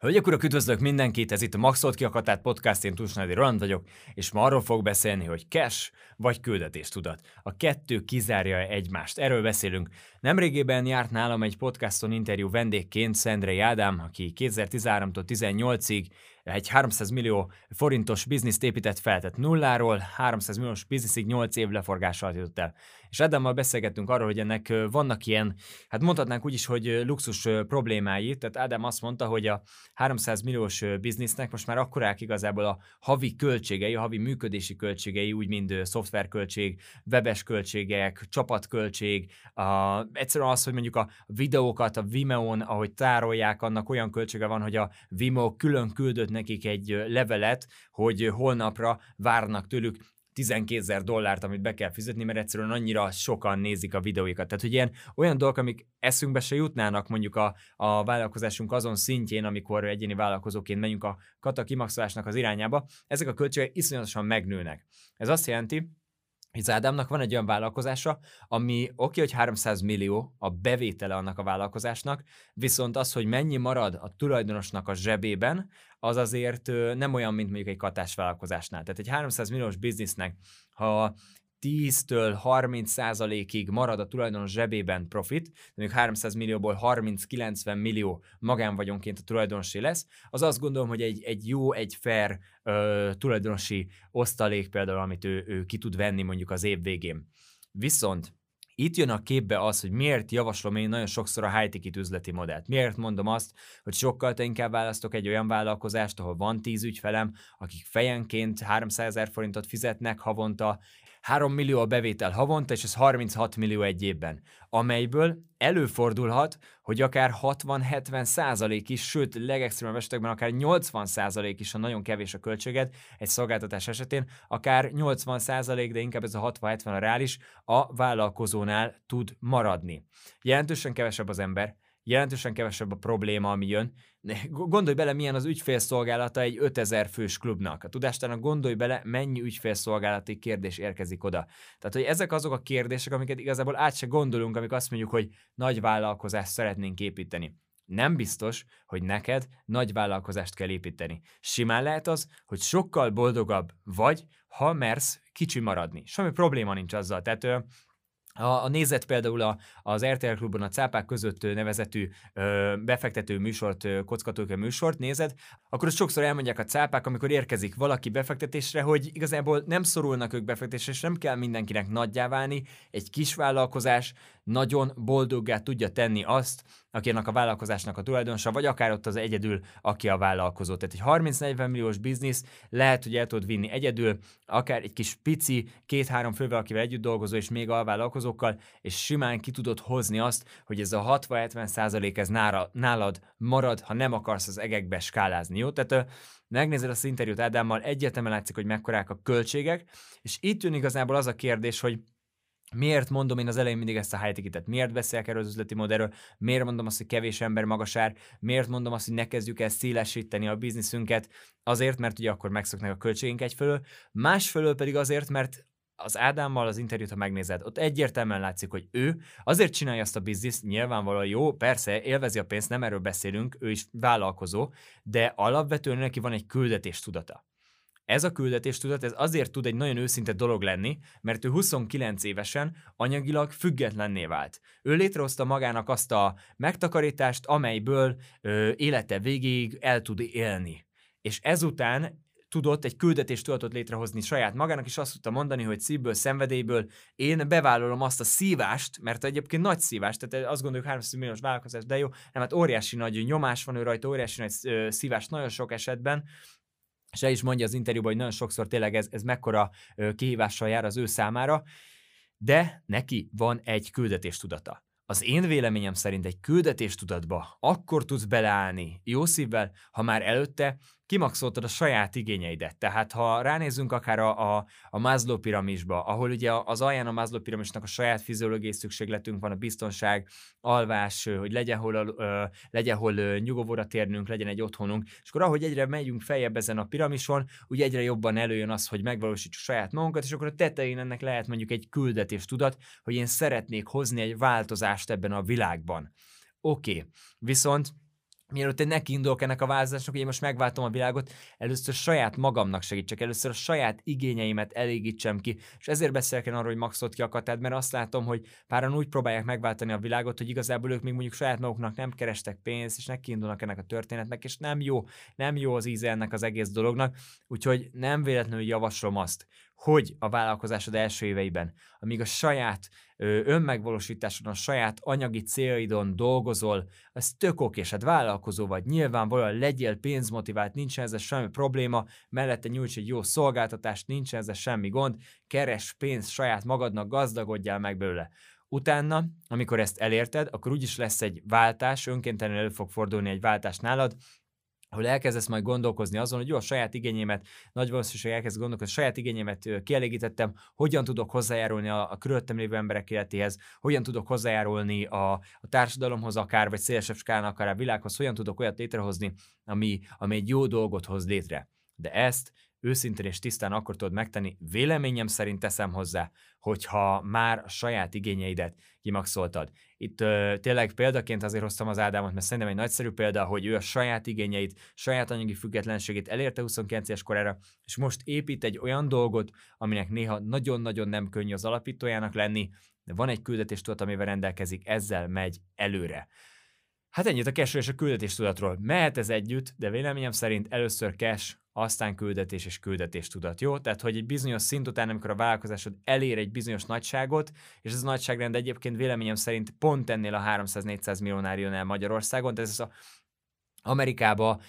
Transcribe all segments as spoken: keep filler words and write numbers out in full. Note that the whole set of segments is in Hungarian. Hölgyek, urak, üdvözlök mindenkit, ez itt a Maxolt Kiakatát Podcast, én Tusnadi Roland vagyok, és ma arról fog beszélni, hogy cash vagy küldetéstudat. A kettő kizárja egymást, erről beszélünk. Nemrégében járt nálam egy podcaston interjú vendégként Szendrei Ádám, aki kétezer-tizenháromtól tizennyolcig egy háromszáz millió forintos bizniszt épített fel, tehát nulláról háromszáz milliós bizniszig nyolc év leforgással jutott el. És Ádámmal beszélgettünk arról, hogy ennek vannak ilyen, hát mondhatnánk úgy is, hogy luxus problémái. Tehát Ádám azt mondta, hogy a háromszáz milliós biznisznek most már akkorák igazából a havi költségei, a havi működési költségei, úgy mint szoftverköltség, webes költségek, csapatköltség, a, egyszerűen az, hogy mondjuk a videókat a Vimeon, ahogy tárolják, annak olyan költsége van, hogy a Vimeo külön küldött nekik egy levelet, hogy holnapra várnak tőlük tizenkétezer dollárt, amit be kell fizetni, mert egyszerűen annyira sokan nézik a videóikat. Tehát, hogy ilyen olyan dolgok, amik eszünkbe se jutnának mondjuk a, a vállalkozásunk azon szintjén, amikor egyéni vállalkozóként menjünk a kata kimaxolásnak az irányába, ezek a költségek iszonyatosan megnőnek. Ez azt jelenti, hogy az Ádámnak van egy olyan vállalkozása, ami oké, hogy háromszáz millió a bevétele annak a vállalkozásnak, viszont az, hogy mennyi marad a tulajdonosnak a zsebében, az azért nem olyan, mint mondjuk egy katás vállalkozásnál. Tehát egy háromszáz milliós biznisznek, ha tíztől harminc százalékig marad a tulajdonos zsebében profit, de mondjuk háromszáz millióból harminc-kilencven millió magánvagyonként a tulajdonosé lesz, az azt gondolom, hogy egy, egy jó, egy fair ö, tulajdonosi osztalék például, amit ő, ő ki tud venni mondjuk az év végén. Viszont itt jön a képbe az, hogy miért javaslom én nagyon sokszor a high-ticket üzleti modellt. Miért mondom azt, hogy sokkal inkább választok egy olyan vállalkozást, ahol van tíz ügyfelem, akik fejenként háromszázezer forintot fizetnek havonta, három millió a bevétel havonta, és ez harminchat millió egy évben, amelyből előfordulhat, hogy akár hatvan-hetven százalék is, sőt, legextrémebb esetekben akár nyolcvan százalék is, ha nagyon kevés a költséged egy szolgáltatás esetén, akár nyolcvan százalék, de inkább ez a hatvan-hetven a reális, a vállalkozónál tud maradni. Jelentősen kevesebb az ember, jelentősen kevesebb a probléma, ami jön. Gondolj bele, milyen az ügyfélszolgálata egy ötezer fős klubnak. A tudástának gondolj bele, mennyi ügyfélszolgálati kérdés érkezik oda. Tehát, hogy ezek azok a kérdések, amiket igazából át se gondolunk, amik azt mondjuk, hogy nagy vállalkozást szeretnénk építeni. Nem biztos, hogy neked nagy vállalkozást kell építeni. Simán lehet az, hogy sokkal boldogabb vagy, ha mersz kicsi maradni. Semmi probléma nincs azzal. Tehát A, a nézett például a, az er té el Klubon a cápák között nevezetű ö, befektető műsort, kockatőke műsort nézed, akkor azt sokszor elmondják a cápák, amikor érkezik valaki befektetésre, hogy igazából nem szorulnak ők befektetésre, és nem kell mindenkinek nagyjá válni. Egy kis vállalkozás nagyon boldoggá tudja tenni azt, aki ennek a vállalkozásnak a tulajdonosa, vagy akár ott az egyedül, aki a vállalkozó. Tehát egy harminc-negyven milliós biznisz lehet, hogy el tud vinni egyedül, akár egy kis pici, két-három fővel, akivel együtt dolgozó, és még alvállalkozókkal, és simán ki tudod hozni azt, hogy ez a hatvan-hetven százalék ez nála, nálad marad, ha nem akarsz az egekbe skálázni. Jó? Tehát megnézed az interjút Ádámmal, egyértelműen látszik, hogy mekkorák a költségek, és itt jön igazából az a kérdés, hogy miért mondom én az elején mindig ezt a high ticketet? Miért beszélek erről az üzleti modellről? Miért mondom azt, hogy kevés ember magas ár? Miért mondom azt, hogy ne kezdjük el szélesíteni a bizniszünket? Azért, mert ugye akkor megszoknak a költségünk egyfelől, másfelől pedig azért, mert az Ádámmal az interjút, ha megnézed, ott egyértelműen látszik, hogy ő azért csinálja azt a bizniszt, nyilvánvalóan jó, persze, élvezi a pénzt, nem erről beszélünk, ő is vállalkozó, de alapvetően neki van egy küldetés tudata. Ez a küldetéstudat, ez azért tud egy nagyon őszinte dolog lenni, mert ő huszonkilenc évesen anyagilag függetlenné vált. Ő létrehozta magának azt a megtakarítást, amelyből ö, élete végéig el tud élni. És ezután tudott egy küldetéstudatot létrehozni saját magának, és azt tudta mondani, hogy szívből, szenvedélyből én bevállalom azt a szívást, mert egyébként nagy szívás, tehát azt gondoljuk háromszáz milliós vállalkozás, de jó, nem, hát óriási nagy nyomás van ő rajta, óriási nagy szívás nagyon sok esetben, és el is mondja az interjúban, hogy nagyon sokszor tényleg ez, ez mekkora kihívással jár az ő számára, de neki van egy küldetéstudata. Az én véleményem szerint egy küldetéstudatba akkor tudsz beleállni jó szívvel, ha már előtte kimaxoltad a saját igényeidet. Tehát ha ránézzünk akár a, a, a Maslow piramisba, ahol ugye az alján a Maslow piramisnak a saját fiziológiai szükségletünk van, a biztonság, alvás, hogy legyen hol, ö, legyen hol ö, nyugovóra térnünk, legyen egy otthonunk, és akkor ahogy egyre megyünk feljebb ezen a piramison, ugye egyre jobban előjön az, hogy megvalósítsuk saját magunkat, és akkor a tetején ennek lehet mondjuk egy küldetéstudat, hogy én szeretnék hozni egy változást ebben a világban. Oké, okay. Viszont mielőtt én nekiindulok ennek a változásnak, hogy én most megváltom a világot, először saját magamnak segítsek, először a saját igényeimet elégítsem ki. És ezért beszélek én arról, hogy Maxolt Kiakatát, mert azt látom, hogy páran úgy próbálják megváltani a világot, hogy igazából ők még mondjuk saját maguknak nem kerestek pénzt, és nekiindulnak ennek a történetnek, és nem jó, nem jó az íze ennek az egész dolognak, úgyhogy nem véletlenül javaslom azt, hogy a vállalkozásod első éveiben, amíg a saját önmegvalósításodon, a saját anyagi célidon dolgozol, az tök oké, és hát vállalkozó vagy, nyilvánvalóan legyél pénzmotivált, nincsen ezzel semmi probléma, mellette nyújts egy jó szolgáltatást, nincsen ezzel semmi gond, keres pénzt saját magadnak, gazdagodjál meg belőle. Utána, amikor ezt elérted, akkor úgyis lesz egy váltás, önkéntelen elő fog fordulni egy váltás nálad, ahol elkezdesz majd gondolkozni azon, hogy jó, a saját igényémet, nagy valószínűség elkezd gondolkozni, a saját igényémet kielégítettem, hogyan tudok hozzájárulni a, a körülöttem lévő emberek életéhez, hogyan tudok hozzájárulni a, a társadalomhoz akár, vagy szélesebb skálán akár a világhoz, hogyan tudok olyat létrehozni, ami, ami egy jó dolgot hoz létre. De ezt őszintén és tisztán akkor tudod megtenni, véleményem szerint teszem hozzá, hogyha már a saját igényeidet kimaxoltad. Itt ö, tényleg példaként azért hoztam az Ádámot, mert szerintem egy nagyszerű példa, hogy ő a saját igényeit, saját anyagi függetlenségét elérte huszonkilenc éves korára, és most épít egy olyan dolgot, aminek néha nagyon-nagyon nem könnyű az alapítójának lenni, de van egy küldetéstudat, amivel rendelkezik, ezzel megy előre. Hát ennyit a cash és a küldetéstudatról. Mehet ez együtt, de véleményem szerint először cash, aztán küldetés és küldetéstudat, jó? Tehát, hogy egy bizonyos szint után, amikor a vállalkozásod elér egy bizonyos nagyságot, és ez a nagyságrend egyébként véleményem szerint pont ennél a háromszáz-négyszáz milliónál jön el Magyarországon, tehát ez az a Amerikában,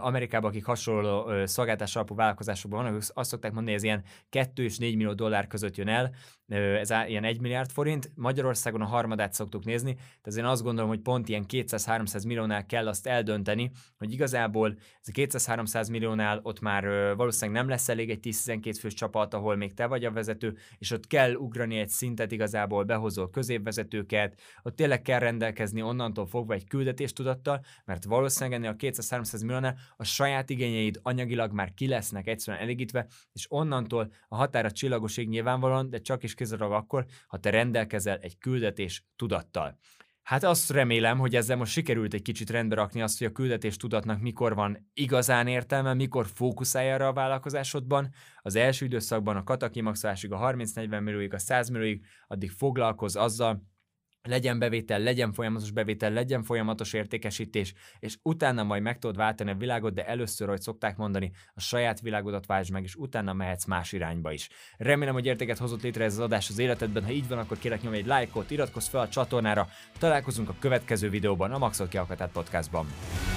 Amerikába, akik hasonló szolgáltatás alapú vállalkozásokban vannak, azt szokták mondani, hogy ez ilyen kettő és négy millió dollár között jön el, ez ilyen egy milliárd forint, Magyarországon a harmadát szoktuk nézni, tehát én azt gondolom, hogy pont ilyen kétszáz-háromszáz milliónál kell azt eldönteni, hogy igazából ez a kétszáz-háromszáz milliónál ott már valószínűleg nem lesz elég egy tíz-tizenkét fős csapat, ahol még te vagy a vezető, és ott kell ugrani egy szintet, igazából behozol középvezetőket, ott tényleg kell rendelkezni onnantól fogva egy küldetéstudattal, mert valószínűleg ennél a kétszáz-háromszáz milliónál a saját igényeid anyagilag már ki lesznek egyszerűen elégítve, és onnantól a határa csillagosig nyilvánvalóan, de csak is kizárólag akkor, ha te rendelkezel egy küldetés tudattal. Hát azt remélem, hogy ezzel most sikerült egy kicsit rendbe rakni azt, hogy a küldetéstudatnak mikor van igazán értelme, mikor fókuszálj arra a vállalkozásodban. Az első időszakban a katakimaxolásig, a harminc-negyven millióig, a száz millióig, addig foglalkozz azzal, legyen bevétel, legyen folyamatos bevétel, legyen folyamatos értékesítés, és utána majd meg tudod váltani a világot, de először, ahogy szokták mondani, a saját világodat váltsd meg, és utána mehetsz más irányba is. Remélem, hogy értéket hozott létre ez az adás az életedben, ha így van, akkor kérlek nyomj egy lájkot, iratkozz fel a csatornára, találkozunk a következő videóban, a Maxolt Kiakatát Podcastban.